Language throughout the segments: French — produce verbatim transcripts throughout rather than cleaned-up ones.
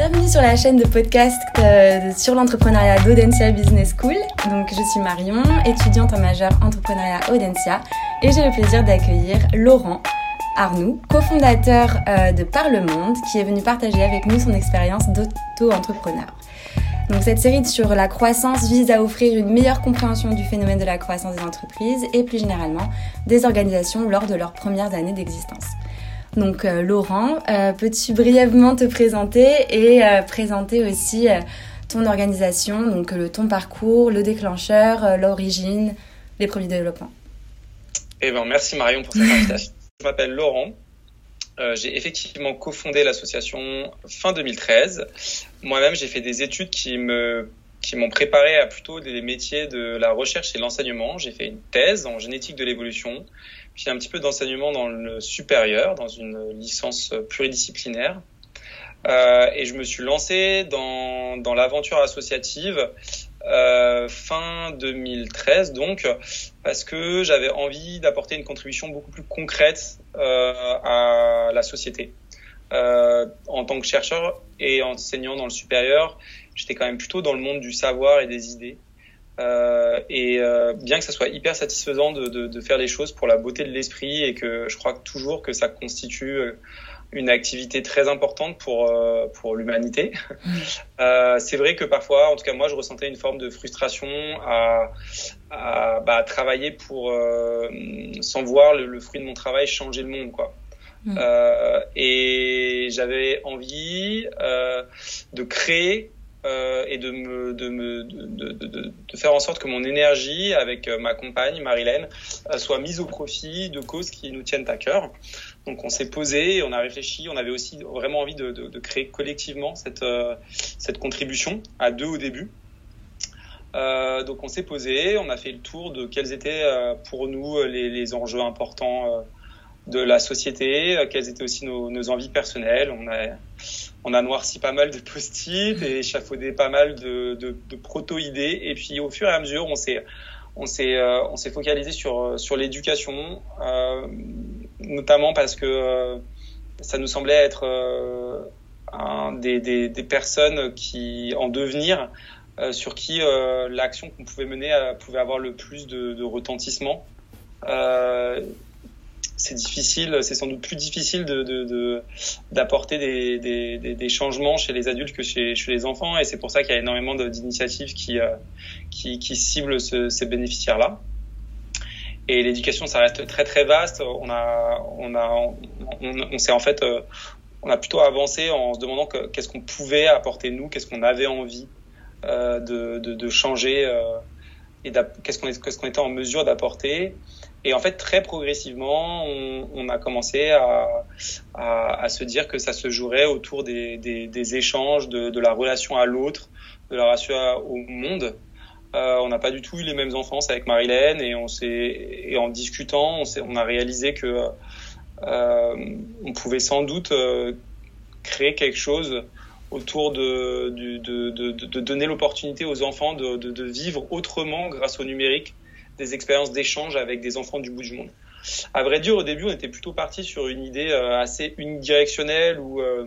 Bienvenue sur la chaîne de podcast euh, sur l'entrepreneuriat d'Audencia Business School. Donc je suis Marion, étudiante en majeure entrepreneuriat Audencia et j'ai le plaisir d'accueillir Laurent Arnoult, cofondateur euh, de Par le Monde, qui est venu partager avec nous son expérience d'auto-entrepreneur. Donc cette série sur la croissance vise à offrir une meilleure compréhension du phénomène de la croissance des entreprises et plus généralement des organisations lors de leurs premières années d'existence. Donc euh, Laurent, euh, peux-tu brièvement te présenter et euh, présenter aussi euh, ton organisation, donc euh, ton parcours, le déclencheur, euh, l'origine, les premiers développements. Eh ben merci Marion pour cette invitation. Je m'appelle Laurent. Euh, j'ai effectivement cofondé l'association fin deux mille treize. Moi-même, j'ai fait des études qui me qui m'ont préparé à plutôt des métiers de la recherche et de l'enseignement. J'ai fait une thèse en génétique de l'évolution, puis un petit peu d'enseignement dans le supérieur, dans une licence pluridisciplinaire. Euh, et je me suis lancé dans, dans l'aventure associative euh, fin deux mille treize, donc, parce que j'avais envie d'apporter une contribution beaucoup plus concrète euh, à la société. Euh, en tant que chercheur et enseignant dans le supérieur, j'étais quand même plutôt dans le monde du savoir et des idées. Euh, et euh, bien que ça soit hyper satisfaisant de, de, de faire les choses pour la beauté de l'esprit et que je crois toujours que ça constitue une activité très importante pour, euh, pour l'humanité, euh, c'est vrai que parfois, en tout cas moi, je ressentais une forme de frustration à, à bah, travailler pour, euh, sans voir le, le fruit de mon travail changer le monde, quoi. Mmh. Euh, et j'avais envie euh, de créer Euh, et de me, de me, de, de, de, de faire en sorte que mon énergie avec ma compagne Marilène soit mise au profit de causes qui nous tiennent à cœur. Donc on s'est posé, on a réfléchi, on avait aussi vraiment envie de, de, de créer collectivement cette, euh, cette contribution à deux au début. Euh, donc on s'est posé, on a fait le tour de quels étaient euh, pour nous les, les enjeux importants euh, de la société, euh, quelles étaient aussi nos, nos envies personnelles. On a On a noirci pas mal de post-it et échafaudé pas mal de, de, de proto-idées. Et puis, au fur et à mesure, on s'est, on s'est, euh, on s'est focalisé sur, sur l'éducation, euh, notamment parce que euh, ça nous semblait être euh, un, des, des, des personnes qui, en devenir, euh, sur qui euh, l'action qu'on pouvait mener euh, pouvait avoir le plus de, de retentissement. Euh, C'est difficile, c'est sans doute plus difficile de, de, de, d'apporter des, des, des, des changements chez les adultes que chez, chez les enfants. Et c'est pour ça qu'il y a énormément de, d'initiatives qui, euh, qui, qui ciblent ce, ces bénéficiaires-là. Et l'éducation, ça reste très, très vaste. On a, on a, on, on, on s'est en fait, euh, on a plutôt avancé en se demandant que, qu'est-ce qu'on pouvait apporter nous, qu'est-ce qu'on avait envie euh, de, de, de changer euh, et qu'est-ce qu'on, qu'est-ce qu'on était en mesure d'apporter. Et en fait, très progressivement, on, on a commencé à, à, à se dire que ça se jouerait autour des, des, des échanges, de, de la relation à l'autre, de la relation au monde. Euh, on n'a pas du tout eu les mêmes enfances avec Marilène et, on s'est, et en discutant, on, s'est, on a réalisé que euh, on pouvait sans doute euh, créer quelque chose autour de, de, de, de, de donner l'opportunité aux enfants de, de, de vivre autrement grâce au numérique, des expériences d'échange avec des enfants du bout du monde. À vrai dire, au début, on était plutôt parti sur une idée assez unidirectionnelle où euh,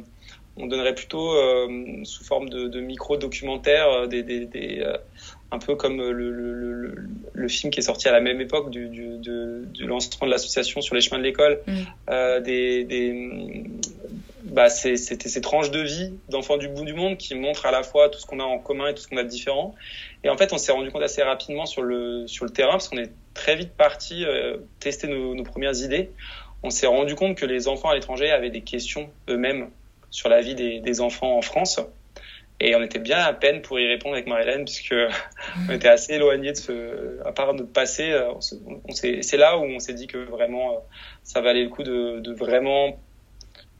on donnerait plutôt, euh, sous forme de, de micro-documentaires, des, des, des, euh, un peu comme le, le, le, le film qui est sorti à la même époque du, du, de, du lancement de l'association sur les chemins de l'école, mmh. euh, des, des, bah, c'est, c'était ces tranches de vie d'enfants du bout du monde qui montrent à la fois tout ce qu'on a en commun et tout ce qu'on a de différent. Et en fait, on s'est rendu compte assez rapidement sur le, sur le terrain, parce qu'on est très vite parti euh, tester nos, nos premières idées. On s'est rendu compte que les enfants à l'étranger avaient des questions eux-mêmes sur la vie des, des enfants en France. Et on était bien à peine pour y répondre avec Marilène, puisque mmh. on était assez éloignés de ce, à part notre passé. On s'est, on s'est, c'est là où on s'est dit que vraiment, ça valait le coup de, de vraiment,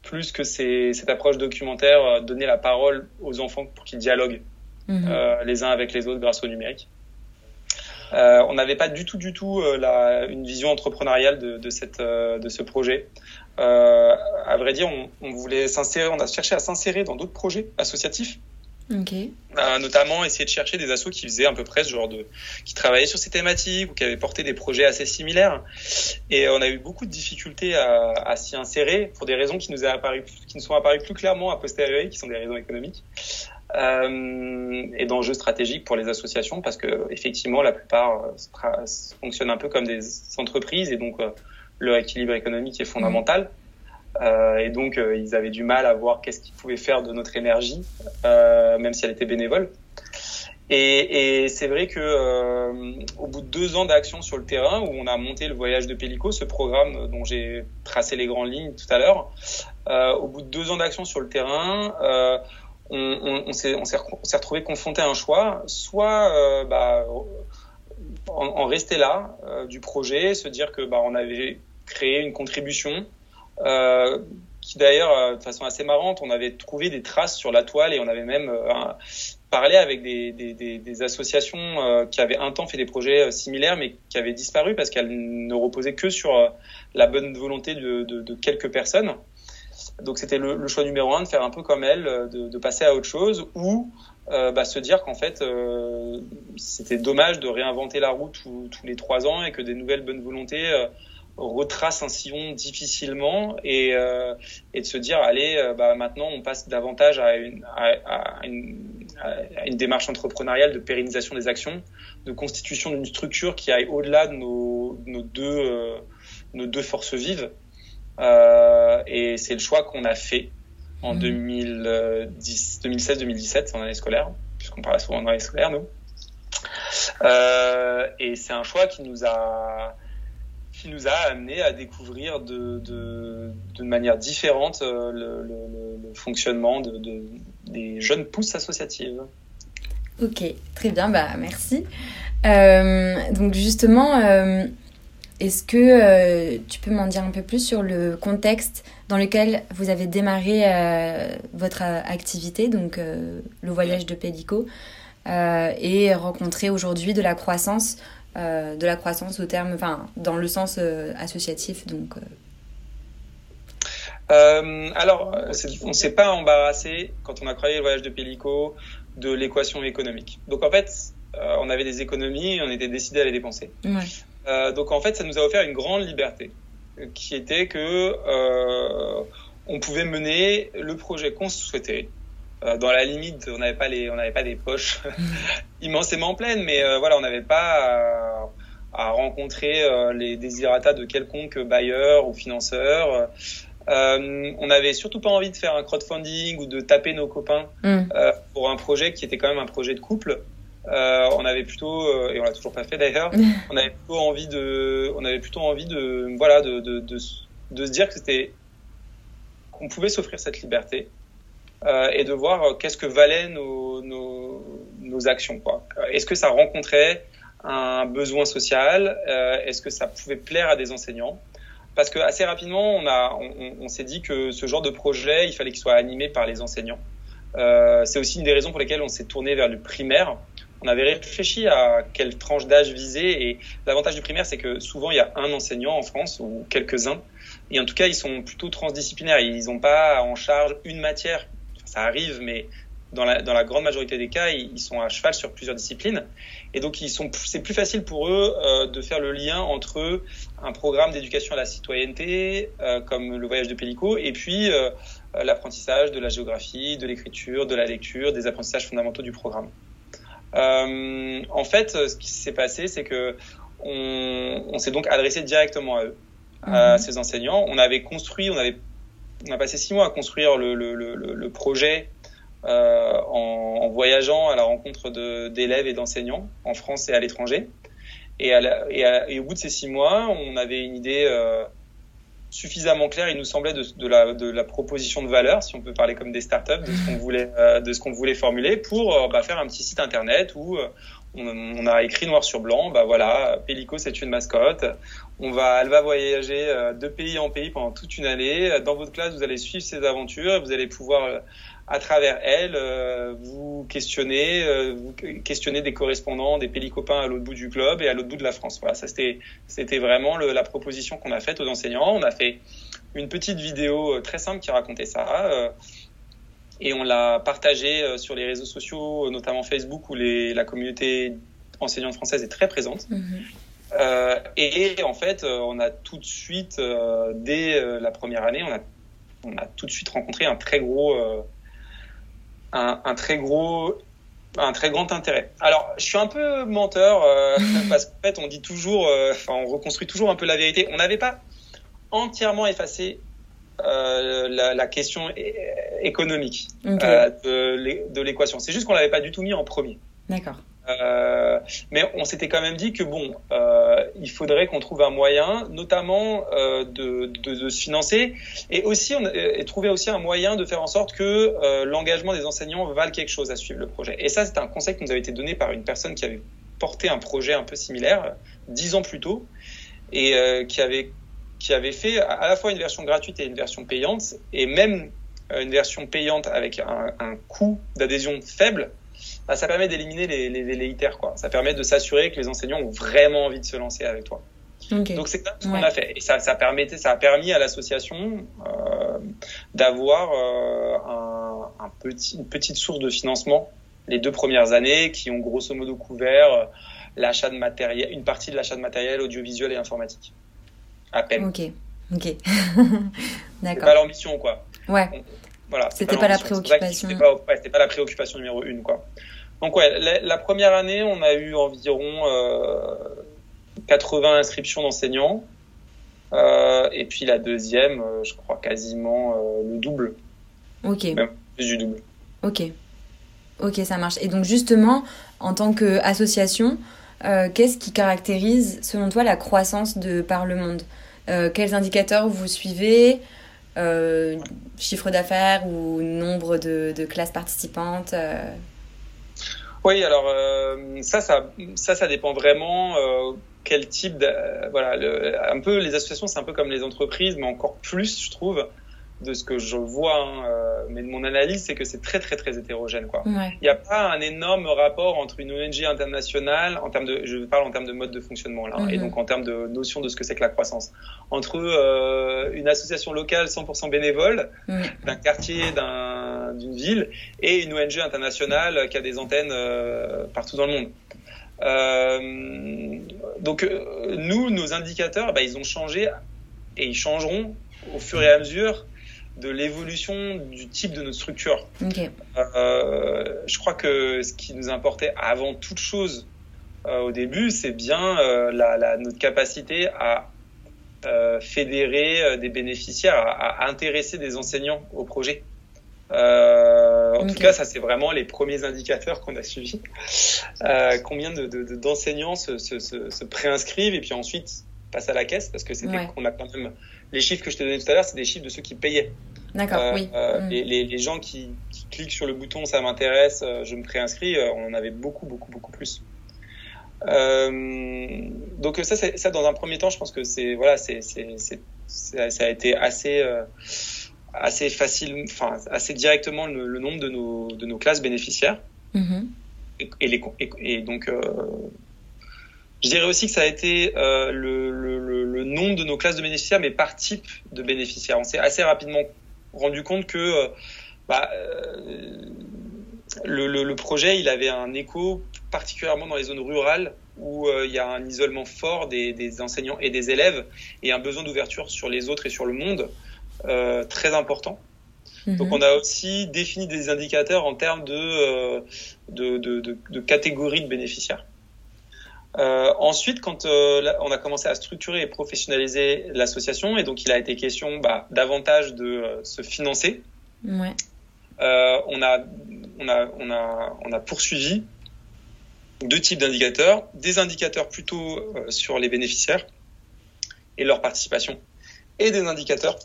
plus que ces, cette approche documentaire, donner la parole aux enfants pour qu'ils dialoguent. Mmh. Euh, les uns avec les autres grâce au numérique. Euh, on n'avait pas du tout, du tout euh, la, une vision entrepreneuriale de, de, cette, euh, de ce projet. Euh, à vrai dire, on, on voulait s'insérer, on a cherché à s'insérer dans d'autres projets associatifs Okay. Euh, notamment essayer de chercher des assos qui faisaient à peu près ce genre de, qui travaillaient sur ces thématiques ou qui avaient porté des projets assez similaires. Et on a eu beaucoup de difficultés à, à s'y insérer pour des raisons qui nous, a apparu, qui nous sont apparues plus clairement a posteriori, qui sont des raisons économiques euh, et d'enjeux stratégiques pour les associations, parce que effectivement la plupart euh, fonctionnent un peu comme des entreprises et donc euh, leur équilibre économique est fondamental. Mmh. Euh, et donc euh, ils avaient du mal à voir qu'est-ce qu'ils pouvaient faire de notre énergie, euh, même si elle était bénévole. Et, et c'est vrai que euh, au bout de deux ans d'action sur le terrain, où on a monté le Voyage de Pelico, ce programme dont j'ai tracé les grandes lignes tout à l'heure, euh, au bout de deux ans d'action sur le terrain, euh, on, on, on s'est, on s'est, on s'est retrouvé confronté à un choix, soit euh, bah, en, en rester là euh, du projet, se dire que bah, on avait créé une contribution. Euh, qui d'ailleurs euh, de façon assez marrante, on avait trouvé des traces sur la toile et on avait même euh, un, parlé avec des, des, des, des associations euh, qui avaient un temps fait des projets euh, similaires mais qui avaient disparu parce qu'elles ne reposaient que sur euh, la bonne volonté de, de, de quelques personnes. Donc c'était le, le choix numéro un, de faire un peu comme elles, de, de passer à autre chose, ou euh, bah, se dire qu'en fait euh, c'était dommage de réinventer la roue tous, tous les trois ans et que des nouvelles bonnes volontés euh, retrace un sillon difficilement et, euh, et de se dire allez euh, bah, maintenant on passe davantage à une, à, à, une, à une démarche entrepreneuriale de pérennisation des actions, de constitution d'une structure qui aille au-delà de nos, nos, deux, euh, nos deux forces vives euh, et c'est le choix qu'on a fait en deux mille dix, deux mille seize deux mille dix-sept en année scolaire, puisqu'on parle souvent d'année scolaire nous euh, et c'est un choix qui nous a qui nous a amené à découvrir de, de, de manière différente le, le, le fonctionnement de, de, des jeunes pousses associatives. Ok, très bien, bah merci. Euh, donc justement, euh, est-ce que euh, tu peux m'en dire un peu plus sur le contexte dans lequel vous avez démarré euh, votre activité, donc euh, le Voyage de Pelico, euh, et rencontrer aujourd'hui de la croissance Euh, de la croissance au terme, enfin, dans le sens euh, associatif, donc. Euh... Euh, alors, on ne s'est pas embarrassé quand on a créé le Voyage de Pelico de l'équation économique. Donc en fait, euh, on avait des économies, on était décidé à les dépenser. Ouais. Euh, donc en fait, ça nous a offert une grande liberté, qui était que euh, on pouvait mener le projet qu'on souhaitait. Dans la limite, on n'avait pas les, on n'avait pas des poches immensément pleines, mais euh, voilà, on n'avait pas à, à rencontrer euh, les désirata de quelconque bailleur ou financeur. Euh, on n'avait surtout pas envie de faire un crowdfunding ou de taper nos copains mm. euh, pour un projet qui était quand même un projet de couple. Euh, on avait plutôt, euh, et on l'a toujours pas fait d'ailleurs, on avait plutôt envie de, on avait plutôt envie de, voilà, de, de, de, de se dire que c'était, qu'on pouvait s'offrir cette liberté. Euh, et de voir euh, qu'est-ce que valaient nos, nos, nos actions, quoi. Est-ce que ça rencontrait un besoin social ? euh, Est-ce que ça pouvait plaire à des enseignants ? Parce que assez rapidement, on, a, on, on s'est dit que ce genre de projet, il fallait qu'il soit animé par les enseignants. Euh, c'est aussi une des raisons pour lesquelles on s'est tourné vers le primaire. On avait réfléchi à quelle tranche d'âge viser, et l'avantage du primaire, c'est que souvent, il y a un enseignant en France, ou quelques-uns, et en tout cas, ils sont plutôt transdisciplinaires. Ils n'ont pas en charge une matière. Ça arrive, mais dans la, dans la grande majorité des cas, ils, ils sont à cheval sur plusieurs disciplines. Et donc, ils sont, c'est plus facile pour eux euh, de faire le lien entre un programme d'éducation à la citoyenneté, euh, comme le Voyage de Pelico, et puis euh, l'apprentissage de la géographie, de l'écriture, de la lecture, des apprentissages fondamentaux du programme. Euh, en fait, ce qui s'est passé, c'est qu'on on s'est donc adressé directement à eux, mmh. à ces enseignants. On avait construit, on avait On a passé six mois à construire le, le, le, le projet euh, en, en voyageant à la rencontre de, d'élèves et d'enseignants en France et à l'étranger. Et, à la, et, à, et au bout de ces six mois, on avait une idée euh, suffisamment claire, il nous semblait, de, de, la, de la proposition de valeur, si on peut parler comme des startups, de ce qu'on voulait, euh, de ce qu'on voulait formuler pour euh, bah, faire un petit site internet où euh, on, on a écrit noir sur blanc, bah voilà, Pelico c'est une mascotte. On va, elle va voyager de pays en pays pendant toute une année. Dans votre classe, vous allez suivre ses aventures. Vous allez pouvoir, à travers elle, vous questionner, vous questionner des correspondants, des pélicopains à l'autre bout du globe et à l'autre bout de la France. Voilà, ça c'était, c'était vraiment le, la proposition qu'on a faite aux enseignants. On a fait une petite vidéo très simple qui racontait ça. et on l'a partagé sur les réseaux sociaux, notamment Facebook, où les, la communauté enseignante française est très présente. Mmh. Euh, et, et en fait, on a tout de suite, euh, dès euh, la première année, on a, on a tout de suite rencontré un très gros, euh, un, un très gros, un très grand intérêt. Alors, je suis un peu menteur euh, parce qu'en fait, on dit toujours, euh, on reconstruit toujours un peu la vérité. On n'avait pas entièrement effacé euh, la, la question é- économique okay. euh, de, l'é- de l'équation. C'est juste qu'on l'avait pas du tout mis en premier. D'accord. Euh, mais on s'était quand même dit que bon, euh, il faudrait qu'on trouve un moyen, notamment euh, de, de, de se financer, et aussi on, et trouver aussi un moyen de faire en sorte que euh, l'engagement des enseignants vale quelque chose à suivre le projet. Et ça, c'est un conseil qui nous avait été donné par une personne qui avait porté un projet un peu similaire dix ans plus tôt, et euh, qui avait qui avait fait à la fois une version gratuite et une version payante, et même une version payante avec un, un coût d'adhésion faible. Bah, ça permet d'éliminer les, les, les itères, quoi. Ça permet de s'assurer que les enseignants ont vraiment envie de se lancer avec toi. Okay. Donc, c'est ça ce qu'on ouais. a fait. Et ça, ça, permettait, ça a permis à l'association euh, d'avoir euh, un, un petit, une petite source de financement les deux premières années, qui ont grosso modo couvert l'achat de matériel, une partie de l'achat de matériel audiovisuel et informatique. À peine. Ok, ok. D'accord. C'est pas l'ambition, quoi. Ouais. On, Voilà, c'était pas, pas la préoccupation. C'était pas, ouais, c'était pas la préoccupation numéro une, quoi. Donc ouais, la, la première année, on a eu environ euh, quatre-vingts inscriptions d'enseignants, euh, et puis la deuxième, euh, je crois quasiment euh, le double. Ok. Même plus du double. Ok. Ok, ça marche. Et donc justement, en tant qu'association, euh, qu'est-ce qui caractérise, selon toi, la croissance de Par le Monde ? euh, Quels indicateurs vous suivez ? Euh, chiffre d'affaires ou nombre de, de classes participantes euh... Oui, alors euh, ça, ça, ça, ça dépend vraiment euh, quel type de, euh, voilà, le, un peu les associations, c'est un peu comme les entreprises, mais encore plus, je trouve, de ce que je vois, hein, euh, mais de mon analyse, c'est que c'est très, très, très hétérogène, quoi. Ouais. Il n'y a pas un énorme rapport entre une O N G internationale, en termes de, je parle en termes de mode de fonctionnement, là, mmh. et donc en termes de notion de ce que c'est que la croissance, entre euh, une association locale cent pour cent bénévole, mmh. d'un quartier, d'un, d'une ville, et une O N G internationale qui a des antennes euh, partout dans le monde. Euh, donc, euh, nous, nos indicateurs, bah, ils ont changé, et ils changeront au fur et à mesure de l'évolution du type de notre structure. Okay. Euh, je crois que ce qui nous importait avant toute chose euh, au début, c'est bien euh, la, la, notre capacité à euh, fédérer euh, des bénéficiaires, à, à intéresser des enseignants au projet. Euh, en okay. tout cas, ça, c'est vraiment les premiers indicateurs qu'on a suivis. Euh, combien de, de, de, d'enseignants se, se, se, se préinscrivent et puis ensuite passent à la caisse, parce que c'était ouais. qu'on a quand même... Les chiffres que je te donnais tout à l'heure, c'est des chiffres de ceux qui payaient. D'accord, euh, oui. Euh, mmh. les, les, les gens qui, qui cliquent sur le bouton « ça m'intéresse, je me préinscris euh, », on en avait beaucoup, beaucoup, beaucoup plus. Euh, donc ça, c'est, ça, dans un premier temps, je pense que c'est, voilà, c'est, c'est, c'est, c'est, ça a été assez, euh, assez facile, enfin assez directement le, le nombre de nos, de nos classes bénéficiaires. Mmh. Et, et, les, et, et donc... Euh, Je dirais aussi que ça a été euh, le, le, le nombre de nos classes de bénéficiaires, mais par type de bénéficiaires. On s'est assez rapidement rendu compte que euh, bah, euh, le, le, le projet, il avait un écho particulièrement dans les zones rurales où euh, il y a un isolement fort des, des enseignants et des élèves et un besoin d'ouverture sur les autres et sur le monde euh, très important. Mmh. Donc on a aussi défini des indicateurs en termes de, euh, de, de, de, de catégories de bénéficiaires. Euh, ensuite, quand euh, là, on a commencé à structurer et professionnaliser l'association, et donc il a été question bah, davantage de euh, se financer. Ouais. Euh, on a, on a, on a, on a poursuivi deux types d'indicateurs, des indicateurs plutôt euh, sur les bénéficiaires et leur participation, et des indicateurs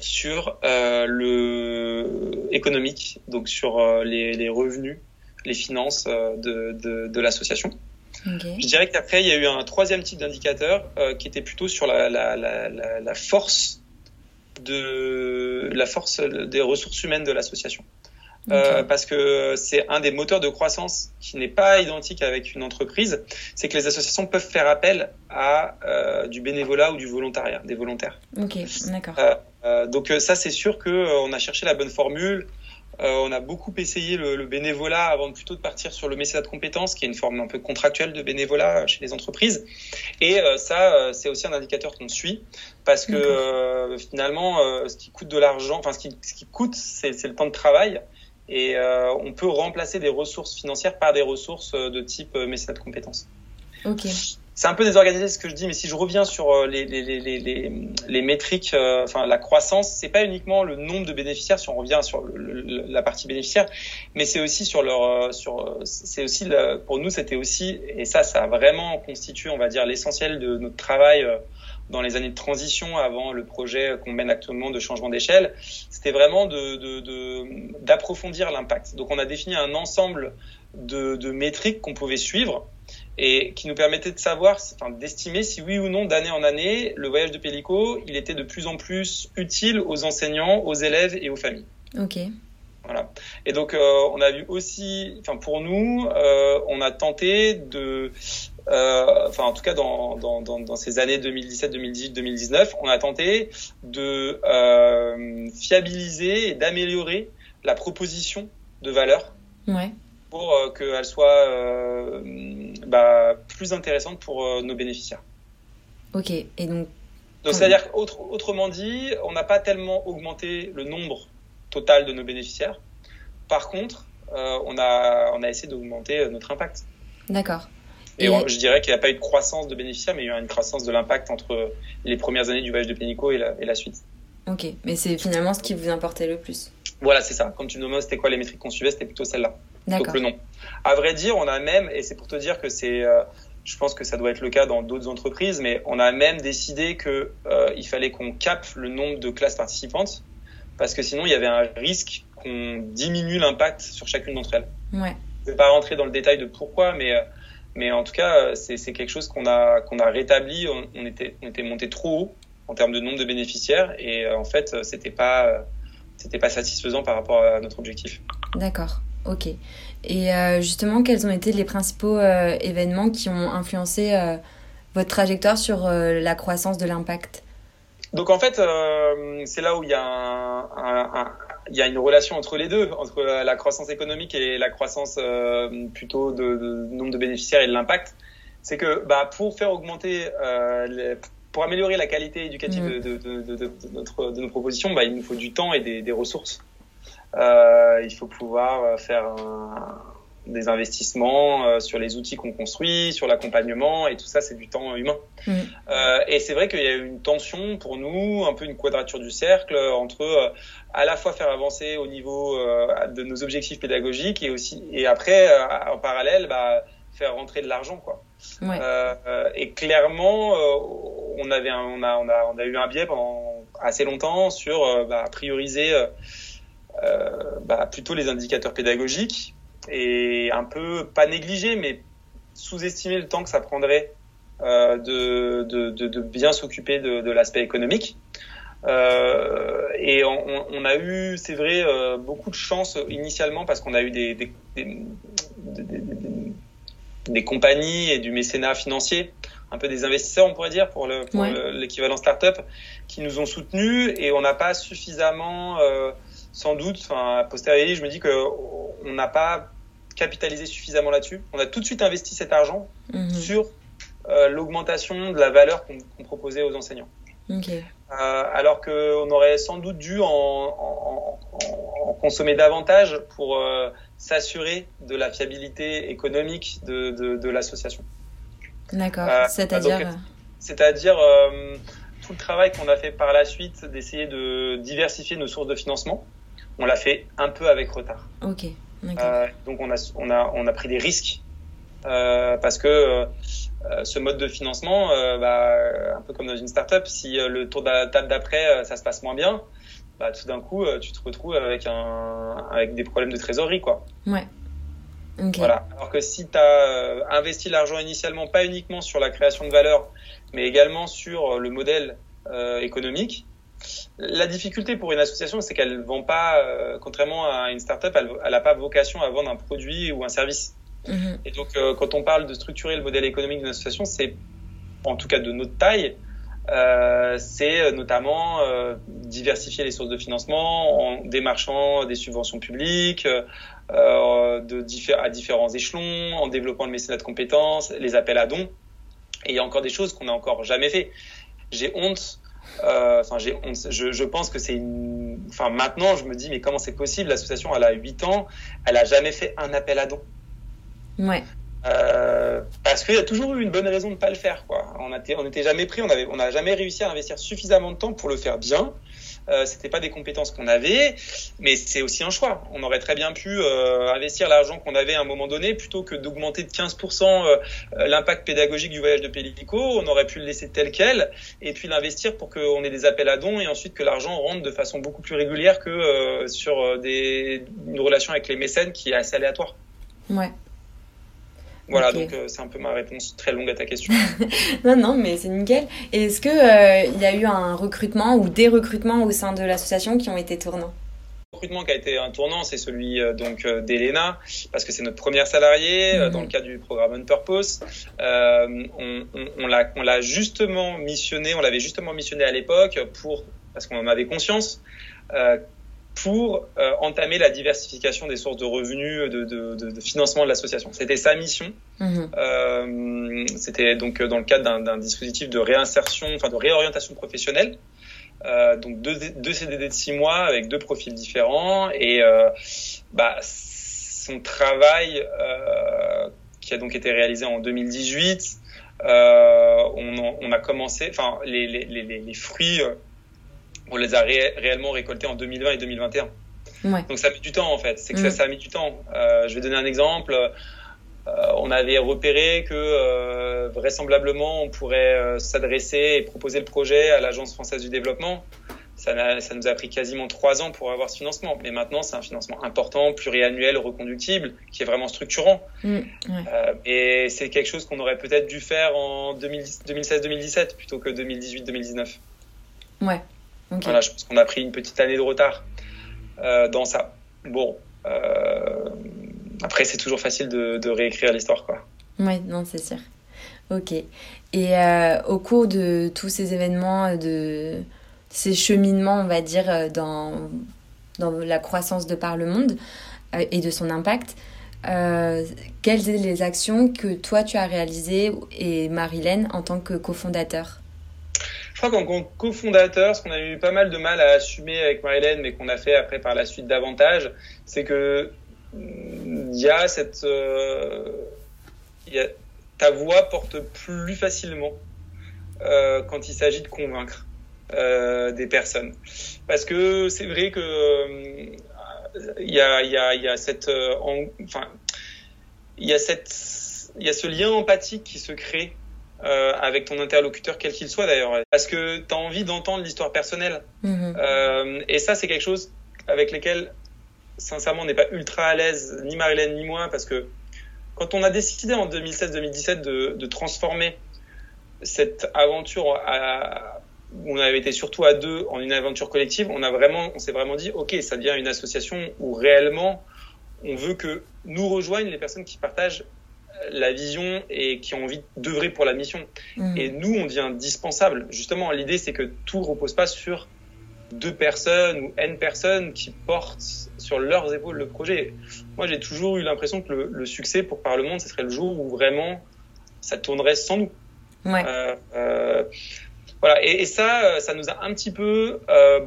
sur euh, le économique, donc sur euh, les, les revenus, les finances euh, de, de, de l'association. Okay. Je dirais qu'après, il y a eu un troisième type d'indicateur euh, qui était plutôt sur la, la, la, la, la, force de, la force des ressources humaines de l'association. Okay. Euh, parce que c'est un des moteurs de croissance qui n'est pas identique avec une entreprise, c'est que les associations peuvent faire appel à euh, du bénévolat ou du volontariat, des volontaires. Ok, d'accord. Euh, euh, donc ça, c'est sûr qu'on a cherché la bonne formule. Euh, on a beaucoup essayé le, le bénévolat avant plutôt de partir sur le mécénat de compétences, qui est une forme un peu contractuelle de bénévolat chez les entreprises. Et euh, ça, euh, c'est aussi un indicateur qu'on suit, parce que euh, finalement, euh, ce qui coûte de l'argent, enfin ce qui, ce qui coûte, c'est, c'est le temps de travail. Et euh, on peut remplacer des ressources financières par des ressources de type euh, mécénat de compétences. Ok. C'est un peu désorganisé ce que je dis, mais si je reviens sur les, les, les, les, les métriques, euh, enfin la croissance, c'est pas uniquement le nombre de bénéficiaires, si on revient sur le, le, la partie bénéficiaire, mais c'est aussi sur leur, sur, c'est aussi le, pour nous c'était aussi, et ça, ça a vraiment constitué, on va dire, l'essentiel de notre travail euh, dans les années de transition avant le projet qu'on mène actuellement de changement d'échelle, c'était vraiment de, de, de, d'approfondir l'impact. Donc on a défini un ensemble de, de métriques qu'on pouvait suivre et qui nous permettait de savoir, enfin, d'estimer si oui ou non, d'année en année, le voyage de Pelico, il était de plus en plus utile aux enseignants, aux élèves et aux familles. Ok. Voilà. Et donc, euh, on a vu aussi, enfin, pour nous, euh, on a tenté de, euh, enfin, en tout cas, dans, dans, dans, dans ces années deux mille dix-sept, deux mille dix-huit, deux mille dix-neuf, on a tenté de euh, fiabiliser et d'améliorer la proposition de valeur. Ouais. Pour euh, qu'elle soit euh, bah, plus intéressante pour euh, nos bénéficiaires. Ok, et donc... donc c'est-à-dire autre, autrement dit, on n'a pas tellement augmenté le nombre total de nos bénéficiaires. Par contre, euh, on, a, on a essayé d'augmenter notre impact. D'accord. Et, et on, je dirais qu'il n'y a pas eu de croissance de bénéficiaires, mais il y a eu une croissance de l'impact entre les premières années du voyage de Pelico et la, et la suite. Ok, mais c'est finalement ce qui vous importait le plus. Voilà, c'est ça. Comme tu me demandais, c'était quoi les métriques qu'on suivait, c'était plutôt celle-là. D'accord. Donc le nom. À vrai dire, on a même, et c'est pour te dire que c'est, euh, je pense que ça doit être le cas dans d'autres entreprises, mais on a même décidé que euh, il fallait qu'on capte le nombre de classes participantes, parce que sinon il y avait un risque qu'on diminue l'impact sur chacune d'entre elles. Ouais. Je ne vais pas rentrer dans le détail de pourquoi, mais mais en tout cas c'est c'est quelque chose qu'on a qu'on a rétabli. On, on était on était monté trop haut en termes de nombre de bénéficiaires et euh, en fait c'était pas euh, c'était pas satisfaisant par rapport à notre objectif. D'accord, ok. Et euh, justement, quels ont été les principaux euh, événements qui ont influencé euh, votre trajectoire sur euh, la croissance de l'impact ? Donc en fait, euh, c'est là où il y a un, un, un, il y a une relation entre les deux, entre la croissance économique et la croissance euh, plutôt de, de nombre de bénéficiaires et de l'impact. C'est que bah, pour faire augmenter... Euh, les, Pour améliorer la qualité éducative mmh. de, de, de, de, de, notre, de nos propositions, bah, il nous faut du temps et des, des ressources. Euh, il faut pouvoir faire un, des investissements euh, sur les outils qu'on construit, sur l'accompagnement, et tout ça, c'est du temps humain. Mmh. Euh, et c'est vrai qu'il y a une tension pour nous, un peu une quadrature du cercle, entre euh, à la fois faire avancer au niveau euh, de nos objectifs pédagogiques, et, aussi, et après, euh, en parallèle, bah, faire rentrer de l'argent, quoi. Ouais. Euh, et clairement, euh, on avait, un, on a, on a, on a eu un biais pendant assez longtemps sur euh, bah, prioriser euh, bah, plutôt les indicateurs pédagogiques et un peu pas négliger, mais sous-estimer le temps que ça prendrait euh, de, de, de, de bien s'occuper de, de l'aspect économique. Euh, et on, on a eu, c'est vrai, euh, beaucoup de chance initialement parce qu'on a eu des, des, des, des, des des compagnies et du mécénat financier, un peu des investisseurs, on pourrait dire, pour, le, pour ouais. le, l'équivalent start-up, qui nous ont soutenus et on n'a pas suffisamment, euh, sans doute, enfin, à posteriori, je me dis qu'on n'a pas capitalisé suffisamment là-dessus. On a tout de suite investi cet argent mmh. sur euh, l'augmentation de la valeur qu'on, qu'on proposait aux enseignants. Okay. Euh, alors qu'on aurait sans doute dû en, en, en, en consommer davantage pour euh, s'assurer de la fiabilité économique de, de, de l'association. D'accord, euh, c'est-à-dire donc, c'est-à-dire euh, tout le travail qu'on a fait par la suite d'essayer de diversifier nos sources de financement, on l'a fait un peu avec retard. Ok, d'accord. Euh, donc on a, on, a, on a pris des risques euh, parce que... Euh, Euh, ce mode de financement, euh, bah, un peu comme dans une start-up, si euh, le tour de la table d'après, euh, ça se passe moins bien, bah, tout d'un coup, euh, tu te retrouves avec, un, avec des problèmes de trésorerie, quoi. Ouais. Okay. Voilà. Alors que si tu as euh, investi l'argent initialement, pas uniquement sur la création de valeur, mais également sur euh, le modèle euh, économique, la difficulté pour une association, c'est qu'elle ne vend pas, euh, contrairement à une start-up, elle n'a pas vocation à vendre un produit ou un service. Et donc, euh, quand on parle de structurer le modèle économique d'une association, c'est, en tout cas de notre taille, euh, c'est notamment euh, diversifier les sources de financement en démarchant des subventions publiques euh, de diffé- à différents échelons, en développant le mécénat de compétences, les appels à dons. Et il y a encore des choses qu'on n'a encore jamais fait. J'ai honte. Euh, enfin, j'ai honte. Je, je pense que c'est une. Enfin, maintenant, je me dis, mais comment c'est possible? L'association, elle a huit ans, elle n'a jamais fait un appel à dons. Ouais. Euh, parce qu'il y a toujours eu une bonne raison de ne pas le faire, quoi. On n'était on était jamais pris, on avait, on n'a jamais réussi à investir suffisamment de temps pour le faire bien. Euh, c'était pas des compétences qu'on avait, mais c'est aussi un choix. On aurait très bien pu euh, investir l'argent qu'on avait à un moment donné plutôt que d'augmenter de quinze pour cent euh, l'impact pédagogique du voyage de Pelico. On aurait pu le laisser tel quel et puis l'investir pour qu'on ait des appels à dons et ensuite que l'argent rentre de façon beaucoup plus régulière que euh, sur des, une relation avec les mécènes qui est assez aléatoire. Ouais. Voilà, okay. Donc euh, c'est un peu ma réponse très longue à ta question. non, non, mais c'est nickel. Et est-ce qu'il euh, y a eu un recrutement ou des recrutements au sein de l'association qui ont été tournants? Le recrutement qui a été un tournant, c'est celui euh, donc euh, d'Elena, parce que c'est notre première salariée euh, mmh. dans le cadre du programme On Purpose. Euh, on, on, on, l'a, on l'a justement missionné, on l'avait justement missionné à l'époque pour, parce qu'on en avait conscience, euh, pour euh, entamer la diversification des sources de revenus, de, de, de, de financement de l'association. C'était sa mission. Mmh. Euh, c'était donc dans le cadre d'un, d'un dispositif de réinsertion, enfin de réorientation professionnelle. Euh, donc deux, deux C D D de six mois avec deux profils différents et euh, bah, son travail euh, qui a donc été réalisé en deux mille dix-huit. Euh, on, en, on a commencé, enfin les, les, les, les fruits. Euh, On les a ré- réellement récoltés en deux mille vingt et deux mille vingt et un. Ouais. Donc ça met du temps en fait. C'est que mmh. ça, ça a mis du temps. Euh, je vais donner un exemple. Euh, on avait repéré que euh, vraisemblablement on pourrait euh, s'adresser et proposer le projet à l'Agence française du développement. Ça, ça nous a pris quasiment trois ans pour avoir ce financement. Mais maintenant, c'est un financement important, pluriannuel, reconductible, qui est vraiment structurant. Mmh, ouais. euh, et c'est quelque chose qu'on aurait peut-être dû faire en deux mille seize deux mille dix-sept plutôt que deux mille dix-huit deux mille dix-neuf. Ouais. Okay. Voilà, je pense qu'on a pris une petite année de retard euh, dans ça. Bon, euh, après, c'est toujours facile de, de réécrire l'histoire, quoi. Oui, non, c'est sûr. Ok. Et euh, au cours de tous ces événements, de ces cheminements, on va dire, dans, dans la croissance de Par le Monde euh, et de son impact, euh, quelles sont les actions que toi, tu as réalisées et Marilène en tant que cofondateur ? Je crois qu'en cofondateur, ce qu'on a eu pas mal de mal à assumer avec Marilène, mais qu'on a fait après par la suite davantage, c'est que il y a cette, euh, y a, ta voix porte plus facilement euh, quand il s'agit de convaincre euh, des personnes, parce que c'est vrai que il euh, y a il y a il y a cette, euh, en, enfin il y a cette, il y a ce lien empathique qui se crée. Euh, avec ton interlocuteur, quel qu'il soit d'ailleurs, parce que t'as envie d'entendre l'histoire personnelle. Mmh. Euh, et ça, c'est quelque chose avec lequel, sincèrement, on n'est pas ultra à l'aise, ni Marilène ni moi, parce que quand on a décidé en deux mille seize deux mille dix-sept de, de transformer cette aventure à, où on avait été surtout à deux en une aventure collective, on a vraiment, on s'est vraiment dit, ok, ça devient une association où réellement, on veut que nous rejoignent les personnes qui partagent la vision et qui ont envie d'œuvrer pour la mission. Mmh. Et nous, on devient indispensable. Justement, l'idée, c'est que tout ne repose pas sur deux personnes ou N personnes qui portent sur leurs épaules le projet. Moi, j'ai toujours eu l'impression que le, le succès pour Par le Monde, ce serait le jour où vraiment ça tournerait sans nous. Ouais. Euh, euh, voilà. Et, et ça, ça nous a un petit peu... Euh,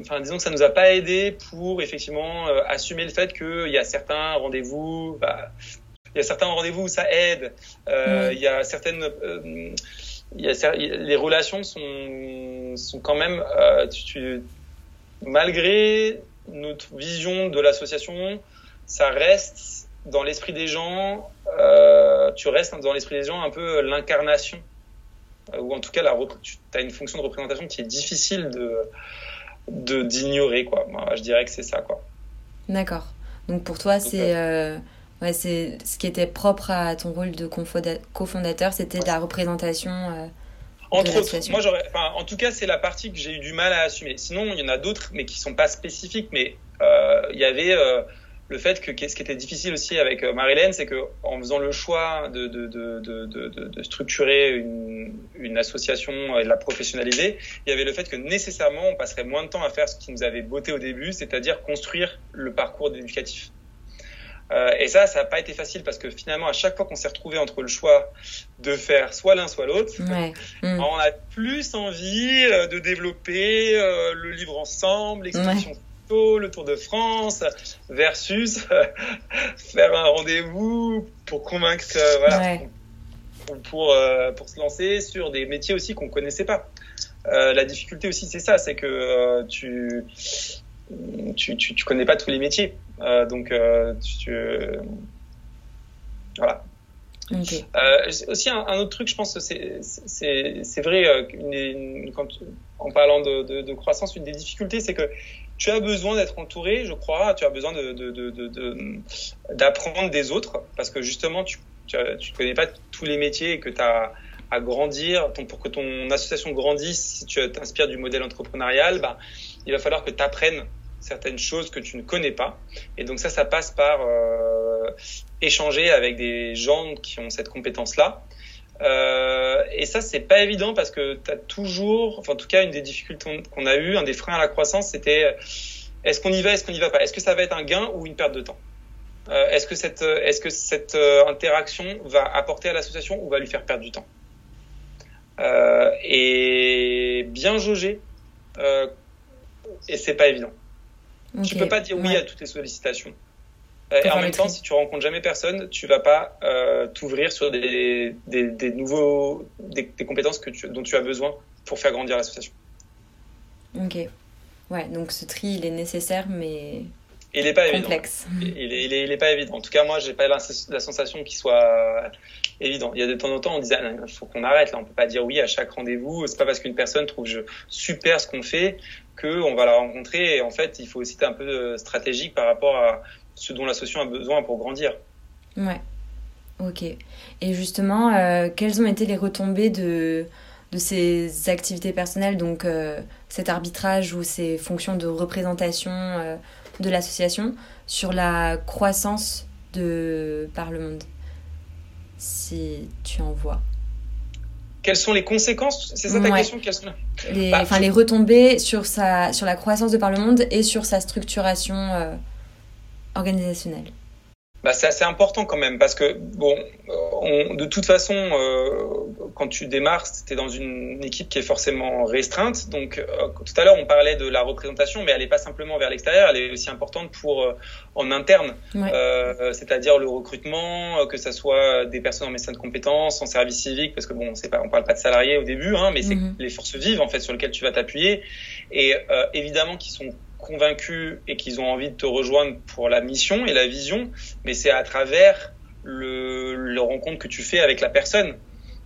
enfin, disons que ça ne nous a pas aidé pour, effectivement, euh, assumer le fait qu'il y a certains rendez-vous... Bah, il y a certains rendez-vous où ça aide. Euh, mmh. Il y a certaines, euh, il y a cer- les relations sont sont quand même, euh, tu, tu, malgré notre vision de l'association, ça reste dans l'esprit des gens. Euh, tu restes dans l'esprit des gens un peu l'incarnation, euh, ou en tout cas la rep- tu as une fonction de représentation qui est difficile de, de d'ignorer quoi. Moi, je dirais que c'est ça quoi. D'accord. Donc pour toi, Donc, c'est euh... Ouais, c'est ce qui était propre à ton rôle de cofondateur, c'était ouais. la représentation euh, entre autres. Moi, j'aurais, enfin, en tout cas, c'est la partie que j'ai eu du mal à assumer. Sinon, il y en a d'autres, mais qui sont pas spécifiques. Mais il euh, y avait euh, le fait que ce qui était difficile aussi avec Marilène, c'est que en faisant le choix de, de, de, de, de, de structurer une, une association et de la professionnaliser, il y avait le fait que nécessairement on passerait moins de temps à faire ce qui nous avait botté au début, c'est-à-dire construire le parcours éducatif. Euh, et ça, ça n'a pas été facile parce que finalement, à chaque fois qu'on s'est retrouvé entre le choix de faire soit l'un soit l'autre, ouais. mmh. on a plus envie de développer euh, le livre ensemble, l'exposition ouais. photo, le Tour de France, versus euh, faire un rendez-vous pour convaincre, euh, voilà, ouais. pour, pour, euh, pour se lancer sur des métiers aussi qu'on ne connaissait pas. Euh, la difficulté aussi, c'est ça, c'est que euh, tu... Tu, tu, tu connais pas tous les métiers, euh, donc euh, tu, tu, euh, voilà. Okay. Euh, aussi un, un autre truc, je pense, c'est c'est c'est vrai euh, une, une, quand tu, en parlant de, de, de croissance, une des difficultés, c'est que tu as besoin d'être entouré, je crois, tu as besoin de, de, de, de, de d'apprendre des autres, parce que justement tu tu, tu connais pas tous les métiers et que t'as à grandir, ton, pour que ton association grandisse, si tu t'inspires du modèle entrepreneurial, bah il va falloir que tu apprennes certaines choses que tu ne connais pas. Et donc ça, ça passe par euh, échanger avec des gens qui ont cette compétence-là. Euh, et ça, c'est pas évident parce que tu as toujours, enfin, en tout cas, une des difficultés qu'on a eues, un des freins à la croissance, c'était est-ce qu'on y va, est-ce qu'on n'y va pas? Est-ce que ça va être un gain ou une perte de temps? euh, Est-ce que cette, est-ce que cette interaction va apporter à l'association ou va lui faire perdre du temps? euh, Et bien jauger, euh, et c'est pas évident. Okay. Tu peux pas dire oui ouais. à toutes les sollicitations. Et en même temps, si tu rencontres jamais personne, tu vas pas euh, t'ouvrir sur des, des, des nouveaux, des, des compétences que tu, dont tu as besoin pour faire grandir l'association. Ok. Ouais, donc ce tri, il est nécessaire, mais il est pas complexe. Évident. Il est, il est, il est pas évident. En tout cas, moi, j'ai pas la, la sensation qu'il soit évident. Il y a de temps en temps, on disait, ah, il faut qu'on arrête là. On peut pas dire oui à chaque rendez-vous. C'est pas parce qu'une personne trouve je, super ce qu'on fait qu'on va la rencontrer. Et en fait, il faut aussi être un peu stratégique par rapport à ce dont l'association a besoin pour grandir. Ouais, ok. Et justement, euh, quelles ont été les retombées de, de ces activités personnelles, donc euh, cet arbitrage ou ces fonctions de représentation euh, de l'association sur la croissance de Par le Monde, si tu en vois? Quelles sont les conséquences? C'est ça ta ouais. question? Quelles sont les, bah, je... les retombées sur, sa, sur la croissance de Par le Monde et sur sa structuration euh, organisationnelle. Bah, c'est assez important quand même parce que, bon, on, de toute façon, euh, quand tu démarres, tu es dans une équipe qui est forcément restreinte. Donc, euh, tout à l'heure, on parlait de la représentation, mais elle n'est pas simplement vers l'extérieur, elle est aussi importante pour, euh, en interne, ouais. euh, c'est-à-dire le recrutement, que ce soit des personnes en médecine de compétences, en service civique, parce que, bon, c'est pas, on ne parle pas de salariés au début, hein, mais mm-hmm. c'est les forces vives en fait, sur lesquelles tu vas t'appuyer. Et euh, évidemment, qui sont convaincus et qu'ils ont envie de te rejoindre pour la mission et la vision, mais c'est à travers le, le rencontre que tu fais avec la personne.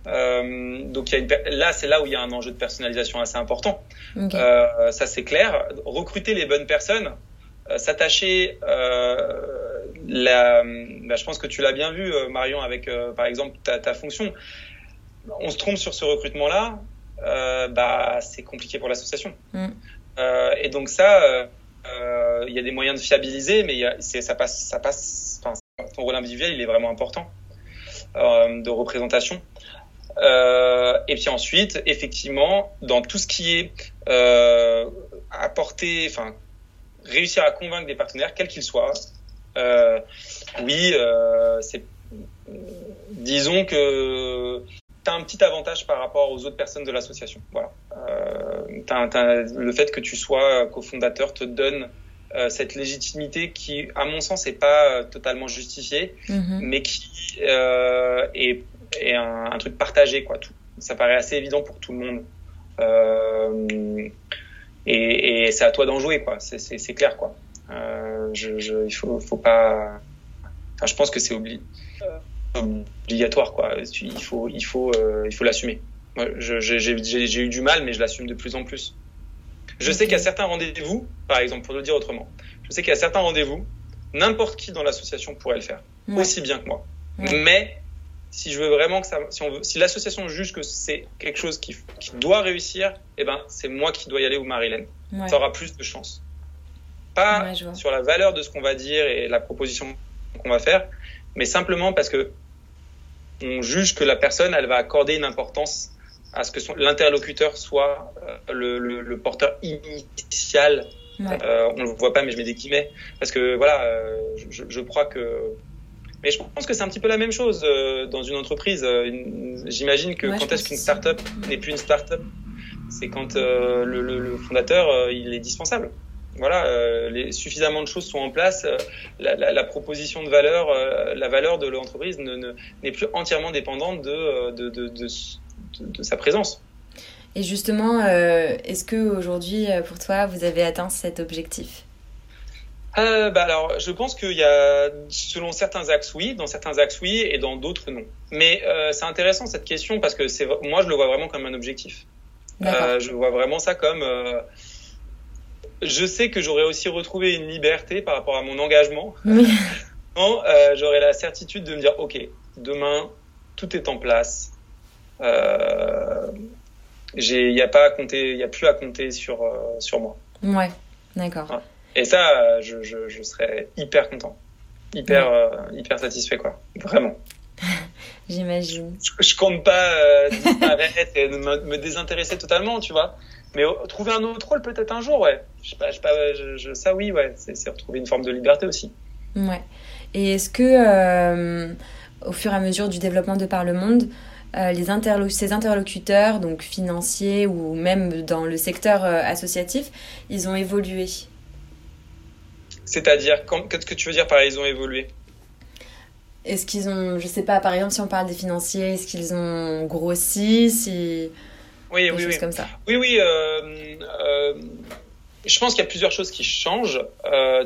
Euh, donc il y a une, là, c'est là où il y a un enjeu de personnalisation assez important. Okay. Euh, ça, c'est clair. Recruter les bonnes personnes, euh, s'attacher. Euh, la, bah, je pense que tu l'as bien vu, euh, Marion, avec euh, par exemple ta, ta fonction. On se trompe sur ce recrutement-là, euh, bah c'est compliqué pour l'association. Mm. Euh, et donc ça, il euh, euh, y a des moyens de fiabiliser, mais y a, c'est, ça passe, ça passe. Enfin, ton rôle individuel, il est vraiment important euh, de représentation. Euh, et puis ensuite, effectivement, dans tout ce qui est euh, apporter, enfin, réussir à convaincre des partenaires, quels qu'ils soient. Euh, oui, euh, c'est, disons que. T'as un petit avantage par rapport aux autres personnes de l'association. Voilà. Euh, t'as, t'as, le fait que tu sois cofondateur te donne euh, cette légitimité qui, à mon sens, n'est pas euh, totalement justifiée, mm-hmm. mais qui euh, est, est un, un truc partagé, quoi. Tout. Ça paraît assez évident pour tout le monde. Euh, et, et c'est à toi d'en jouer, quoi. C'est, c'est, c'est clair, quoi. Euh, je, je, il faut, faut pas. Enfin, je pense que c'est oublié. Obligatoire, quoi. Il faut, il faut, euh, il faut l'assumer. Moi, je, j'ai, j'ai, j'ai eu du mal, mais je l'assume de plus en plus. Je sais qu'il y a certains rendez-vous, par exemple, pour le dire autrement, je sais qu'il y a certains rendez-vous, n'importe qui dans l'association pourrait le faire, ouais. aussi bien que moi. Ouais. Mais si je veux vraiment que ça, si on veut, si l'association juge que c'est quelque chose qui, qui doit réussir, eh ben, c'est moi qui dois y aller ou Marilène. Ouais. Ça aura plus de chance. pas ouais, sur la valeur de ce qu'on va dire et la proposition qu'on va faire, mais simplement parce que on juge que la personne, elle va accorder une importance à ce que son, l'interlocuteur soit le, le, le porteur initial. Ouais. Euh, on le voit pas, mais je mets des guillemets parce que voilà, euh, je, je crois que. Mais je pense que c'est un petit peu la même chose euh, dans une entreprise. Euh, une... J'imagine que ouais, quand est-ce qu'une start-up n'est plus une start-up, c'est quand euh, le, le, le fondateur euh, il est dispensable. Voilà, euh, les, suffisamment de choses sont en place. Euh, la, la, la proposition de valeur, euh, la valeur de l'entreprise ne, ne, n'est plus entièrement dépendante de, de, de, de, de, de, de sa présence. Et justement, euh, est-ce qu'aujourd'hui, pour toi, vous avez atteint cet objectif ? euh, bah alors, je pense qu'il y a, selon certains axes, oui, dans certains axes, oui, et dans d'autres, non. Mais euh, c'est intéressant cette question parce que c'est, moi, je le vois vraiment comme un objectif. Euh, je vois vraiment ça comme... Euh, je sais que j'aurais aussi retrouvé une liberté par rapport à mon engagement. Oui. Non, euh, j'aurais la certitude de me dire, OK, demain, tout est en place. Euh... J'ai, il y a pas à compter, il y a plus à compter sur euh, sur moi. Ouais, d'accord. Ouais. Et ça, je, je je serais hyper content, hyper ouais. euh, hyper satisfait quoi, vraiment. J'imagine. Je, je compte pas euh, disparaître et me, me désintéresser totalement, tu vois. Mais euh, trouver un autre rôle peut-être un jour, ouais. Je sais pas, je sais pas, je, je, ça oui, ouais. C'est, c'est retrouver une forme de liberté aussi. Ouais. Et est-ce que euh, au fur et à mesure du développement de Par le Monde, Euh, les interlo- ces interlocuteurs, donc financiers ou même dans le secteur euh, associatif, ils ont évolué. C'est-à-dire, quand, qu'est-ce que tu veux dire par ils ont évolué ? Est-ce qu'ils ont, je sais pas, par exemple, si on parle des financiers, est-ce qu'ils ont grossi, si oui, des oui, choses oui. comme ça ? Oui, oui. Euh, euh, je pense qu'il y a plusieurs choses qui changent. Euh,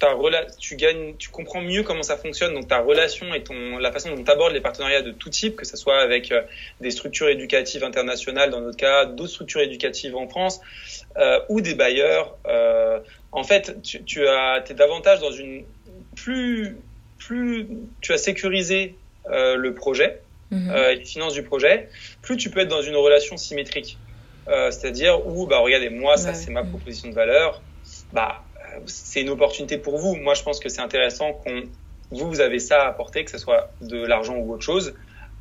Ta rela- tu gagnes, tu comprends mieux comment ça fonctionne, donc ta relation et ton, la façon dont tu abordes les partenariats de tout type, que ce soit avec euh, des structures éducatives internationales dans notre cas, d'autres structures éducatives en France, euh, ou des bailleurs. Euh, en fait, tu, tu as, t'es davantage dans une... Plus, plus tu as sécurisé euh, le projet, mmh. euh, les finances du projet, plus tu peux être dans une relation symétrique. Euh, c'est-à-dire où, bah, regardez, moi, ça, ouais. c'est ma proposition de valeur. Bah, c'est une opportunité pour vous. Moi, je pense que c'est intéressant qu'on vous, vous avez ça à apporter, que ce soit de l'argent ou autre chose,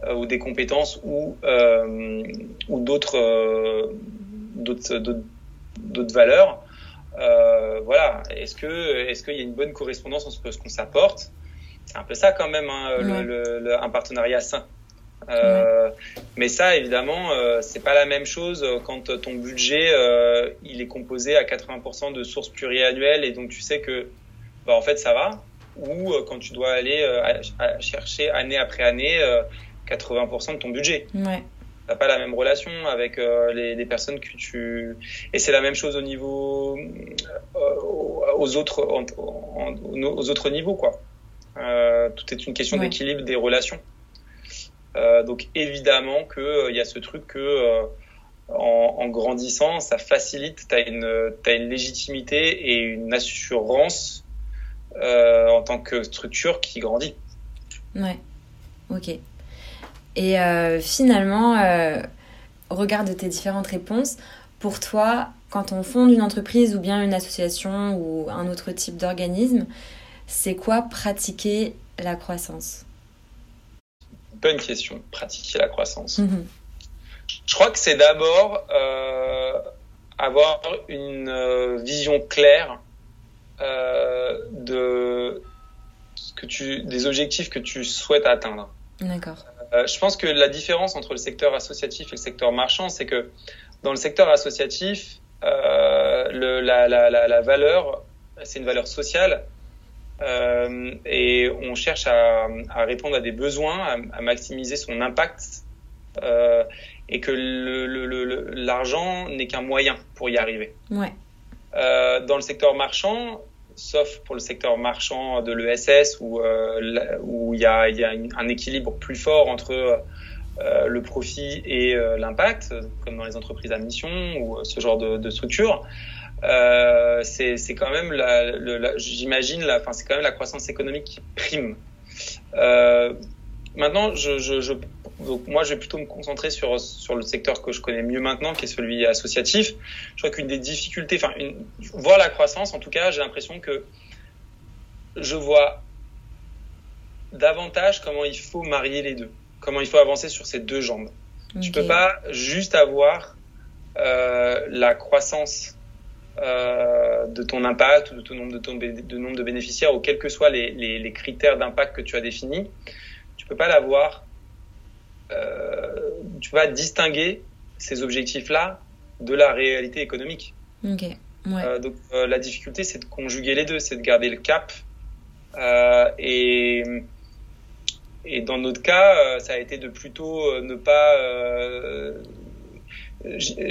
euh, ou des compétences ou euh, ou d'autres, euh, d'autres d'autres d'autres valeurs. Euh, voilà. Est-ce que est-ce qu'il y a une bonne correspondance entre ce qu'on s'apporte ? C'est un peu ça quand même, hein, le, ouais. le, le, un partenariat sain. Euh, ouais. Mais ça, évidemment, euh, c'est pas la même chose quand ton budget euh, il est composé à quatre-vingts pour cent de sources pluriannuelles et donc tu sais que bah en fait ça va, ou euh, quand tu dois aller euh, à, à chercher année après année euh, quatre-vingts pour cent de ton budget. Ouais. T'as pas la même relation avec euh, les, les personnes que tu, et c'est la même chose au niveau euh, aux autres en, en, aux autres niveaux quoi. Euh, tout est une question ouais. d'équilibre des relations. Euh, donc évidemment qu'il euh, y a ce truc que euh, en, en grandissant, ça facilite, tu as une, t'as une légitimité et une assurance euh, en tant que structure qui grandit. Ouais, ok. Et euh, finalement, euh, au regard de tes différentes réponses, pour toi, quand on fonde une entreprise ou bien une association ou un autre type d'organisme, c'est quoi pratiquer la croissance ? Bonne question, pratiquer la croissance. Mmh. Je crois que c'est d'abord euh, avoir une euh, vision claire euh, de ce que tu, des objectifs que tu souhaites atteindre. D'accord. Euh, je pense que la différence entre le secteur associatif et le secteur marchand, c'est que dans le secteur associatif, euh, le, la, la, la, la valeur, c'est une valeur sociale. Euh, et on cherche à, à répondre à des besoins, à, à maximiser son impact, euh, et que le, le, le, l'argent n'est qu'un moyen pour y arriver. Ouais. Euh, dans le secteur marchand, sauf pour le secteur marchand de l'E S S où euh, là, où il y a, y a une, un équilibre plus fort entre euh, le profit et euh, l'impact, comme dans les entreprises à mission ou euh, ce genre de, de structure. Euh, c'est, c'est quand même la, le, la, j'imagine la, enfin, c'est quand même la croissance économique qui prime. Euh, maintenant, je, je, je Donc moi, je vais plutôt me concentrer sur sur le secteur que je connais mieux maintenant, qui est celui associatif. Je crois qu'une des difficultés, enfin, une, voir la croissance, en tout cas, j'ai l'impression que je vois davantage comment il faut marier les deux, comment il faut avancer sur ces deux jambes. Okay. Tu peux pas juste avoir euh, la croissance euh, de ton impact ou de ton nombre de, ton, de nombre de bénéficiaires ou quels que soient les, les, les critères d'impact que tu as définis. Tu peux pas l'avoir. Euh, tu vas distinguer ces objectifs-là de la réalité économique. Okay. Ouais. Euh, donc euh, la difficulté, c'est de conjuguer les deux, c'est de garder le cap. Euh, et, et dans notre cas, euh, ça a été de plutôt euh, ne pas, euh,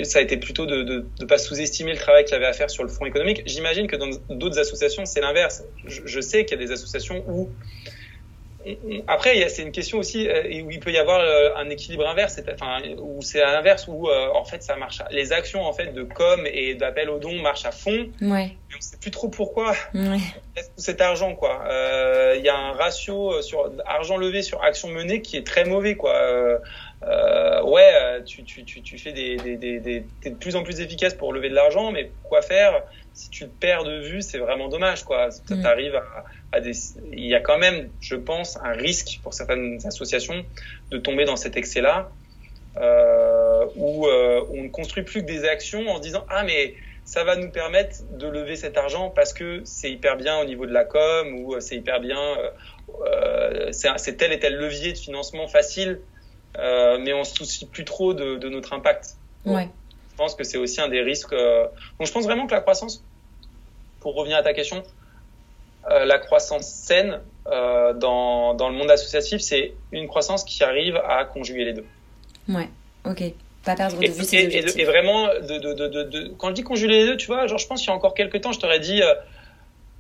ça a été plutôt de, de, de pas sous-estimer le travail qu'il y avait à faire sur le front économique. J'imagine que dans d'autres associations, c'est l'inverse. Je, je sais qu'il y a des associations où, après, c'est une question aussi où il peut y avoir un équilibre inverse, enfin, où c'est à l'inverse, où euh, en fait ça marche. Les actions en fait de com et d'appel aux dons marchent à fond. Ouais. Et on ne sait plus trop pourquoi. Ouais. Cet argent, quoi. Il euh, y a un ratio sur argent levé sur action menée qui est très mauvais, quoi. Euh, euh, ouais, tu tu tu tu fais des des des, des t'es de plus en plus efficace pour lever de l'argent, mais quoi faire? Si tu te perds de vue, c'est vraiment dommage, quoi. Mmh. T'arrives à, à des... Il y a quand même, je pense, un risque pour certaines associations de tomber dans cet excès-là, euh, où euh, on ne construit plus que des actions en se disant « Ah, mais ça va nous permettre de lever cet argent parce que c'est hyper bien au niveau de la com, ou c'est hyper bien, euh, c'est, c'est tel et tel levier de financement facile, euh, mais on ne se soucie plus trop de, de notre impact. » Ouais. Je pense que c'est aussi un des risques. Donc, je pense vraiment que la croissance, pour revenir à ta question, euh, la croissance saine euh, dans, dans le monde associatif, c'est une croissance qui arrive à conjuguer les deux. Ouais, ok. Pas perdre de vue ses objectifs. Et, et, et vraiment, de, de, de, de, de, quand je dis conjuguer les deux, tu vois, genre, je pense qu'il y a encore quelques temps, je t'aurais dit euh,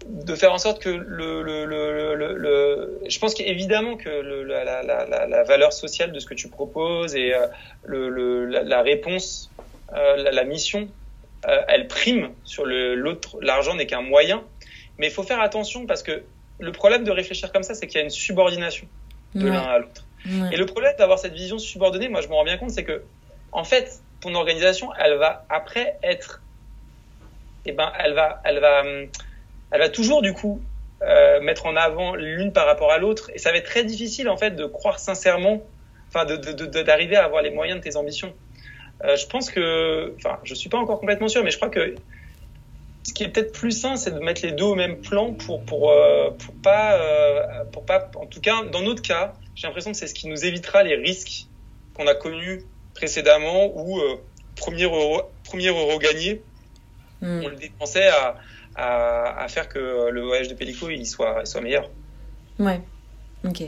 de faire en sorte que le. le, le, le, le je pense qu'évidemment que le, la, la, la, la valeur sociale de ce que tu proposes et euh, le, le, la, la réponse. Euh, la, la mission, euh, elle prime sur le, l'autre. L'argent n'est qu'un moyen, mais il faut faire attention parce que le problème de réfléchir comme ça, c'est qu'il y a une subordination de ouais. l'un à l'autre. Ouais. Et le problème d'avoir cette vision subordonnée, moi je m'en rends bien compte, c'est que en fait, ton organisation, elle va après être, et eh ben, elle va, elle va, elle va toujours du coup euh, mettre en avant l'une par rapport à l'autre, et ça va être très difficile en fait de croire sincèrement, enfin, de, de, de, de, d'arriver à avoir les moyens de tes ambitions. Euh, je pense que, enfin, je suis pas encore complètement sûr, mais je crois que ce qui est peut-être plus sain, c'est de mettre les deux au même plan pour pour euh, pour pas euh, pour pas, en tout cas, dans notre cas, j'ai l'impression que c'est ce qui nous évitera les risques qu'on a connus précédemment où euh, premier euro premier euro gagné, mmh. on le dépensait à à à faire que le voyage de Pelico il soit il soit meilleur. Ouais. Ok.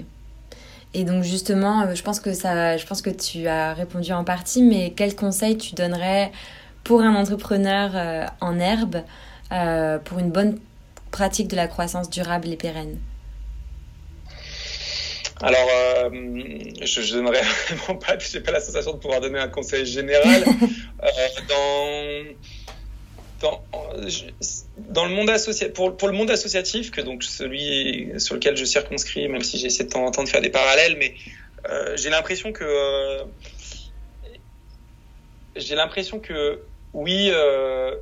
Et donc justement, je pense que ça, je pense que tu as répondu en partie, mais quels conseils tu donnerais pour un entrepreneur en herbe euh, pour une bonne pratique de la croissance durable et pérenne? Alors, euh, je, je donnerais vraiment pas, j'ai pas la sensation de pouvoir donner un conseil général. euh, dans, dans, je, dans le monde associatif, pour, pour le monde associatif, que donc celui sur lequel je circonscris, même si j'essaie de temps en temps de faire des parallèles, mais euh, j'ai l'impression que euh, j'ai l'impression que oui, euh,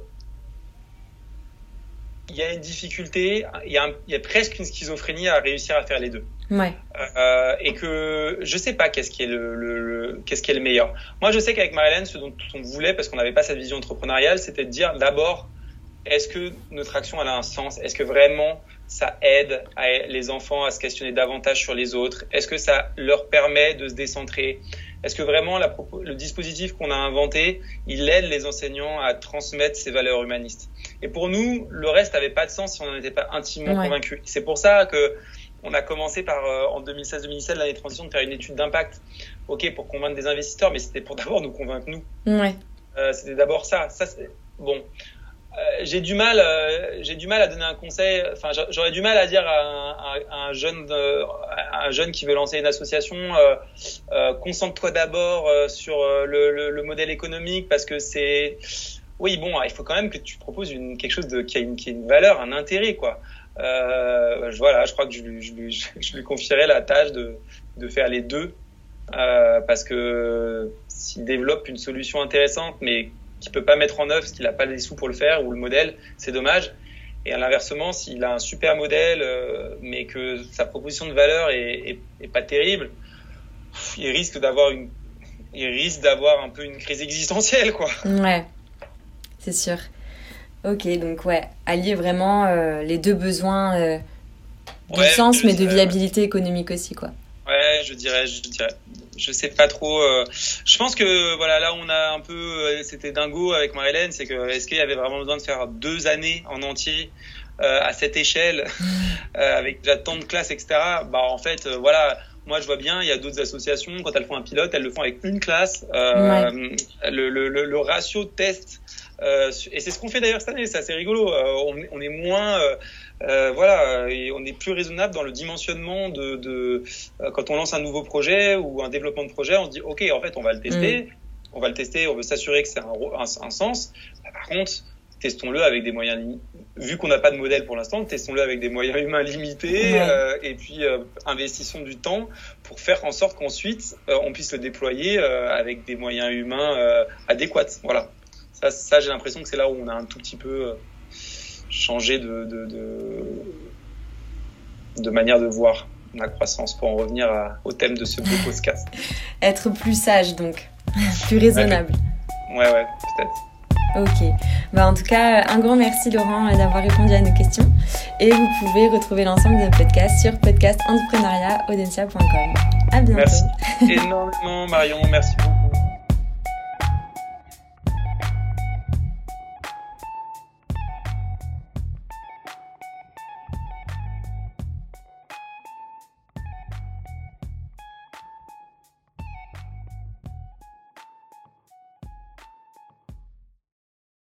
il y a une difficulté, il y a, un, il y a presque une schizophrénie à réussir à faire les deux. Ouais. Euh, et que je sais pas qu'est-ce qui est le, le, le qu'est-ce qui est le meilleur. Moi, je sais qu'avec Marilène, ce dont on voulait, parce qu'on n'avait pas cette vision entrepreneuriale, c'était de dire d'abord, est-ce que notre action elle a un sens? Est-ce que vraiment ça aide à, les enfants à se questionner davantage sur les autres? Est-ce que ça leur permet de se décentrer? Est-ce que vraiment la, le dispositif qu'on a inventé, il aide les enseignants à transmettre ces valeurs humanistes? Et pour nous, le reste n'avait pas de sens si on n'en était pas intimement ouais. convaincus. C'est pour ça que on a commencé par, euh, en deux mille seize deux mille dix-sept, l'année de transition, de faire une étude d'impact, ok, pour convaincre des investisseurs, mais c'était pour d'abord nous convaincre nous. Ouais. Euh, c'était d'abord ça. Ça c'est... Bon, euh, j'ai du mal, euh, j'ai du mal à donner un conseil. Enfin, j'aurais du mal à dire à un, à un jeune, euh, à un jeune qui veut lancer une association, euh, euh, concentre-toi d'abord euh, sur euh, le, le, le modèle économique, parce que c'est, oui, bon, il faut quand même que tu proposes une quelque chose de qui a une, qui a une valeur, un intérêt, quoi. Euh, voilà, je crois que je, je, je, je lui confierais la tâche de, de faire les deux euh, parce que s'il développe une solution intéressante mais qu'il ne peut pas mettre en œuvre parce qu'il n'a pas les sous pour le faire ou le modèle, c'est dommage. Et à l'inversement, s'il a un super modèle euh, mais que sa proposition de valeur n'est pas terrible, pff, il risque d'avoir une, il risque d'avoir un peu une crise existentielle, quoi. Ouais, c'est sûr. Ok, donc ouais, allier vraiment euh, les deux besoins euh, de ouais, sens, mais dirais, de viabilité ouais. économique aussi, quoi. Ouais, je dirais, je dirais. Je sais pas trop. Euh, je pense que voilà, là on a un peu, euh, c'était dingo avec Marilène, c'est que est-ce qu'il y avait vraiment besoin de faire deux années en entier euh, à cette échelle, euh, avec déjà tant de classes, et cetera. Bah en fait, euh, voilà. Moi, je vois bien, il y a d'autres associations, quand elles font un pilote, elles le font avec une classe. Euh, ouais. le, le, le ratio de tests, euh, et c'est ce qu'on fait d'ailleurs cette année, c'est assez rigolo. Euh, on, on est moins, euh, euh, voilà, et on est plus raisonnable dans le dimensionnement de, de euh, quand on lance un nouveau projet ou un développement de projet, on se dit, OK, en fait, on va le tester, mmh. on va le tester, on veut s'assurer que c'est un, un, un sens. Bah, par contre, testons-le avec des moyens limités. Vu qu'on n'a pas de modèle pour l'instant, testons-le avec des moyens humains limités ouais. euh, et puis euh, investissons du temps pour faire en sorte qu'ensuite euh, on puisse le déployer euh, avec des moyens humains euh, adéquats. Voilà. Ça, ça, j'ai l'impression que c'est là où on a un tout petit peu euh, changé de, de, de, de manière de voir la croissance, pour en revenir à, au thème de ce beau podcast. Être plus sage donc, plus raisonnable. Ouais, ouais, ouais peut-être. Ok, bah en tout cas un grand merci Laurent d'avoir répondu à nos questions et vous pouvez retrouver l'ensemble de nos podcasts sur podcast entrepreneuriat audencia point com. À bientôt. Merci énormément Marion, merci beaucoup.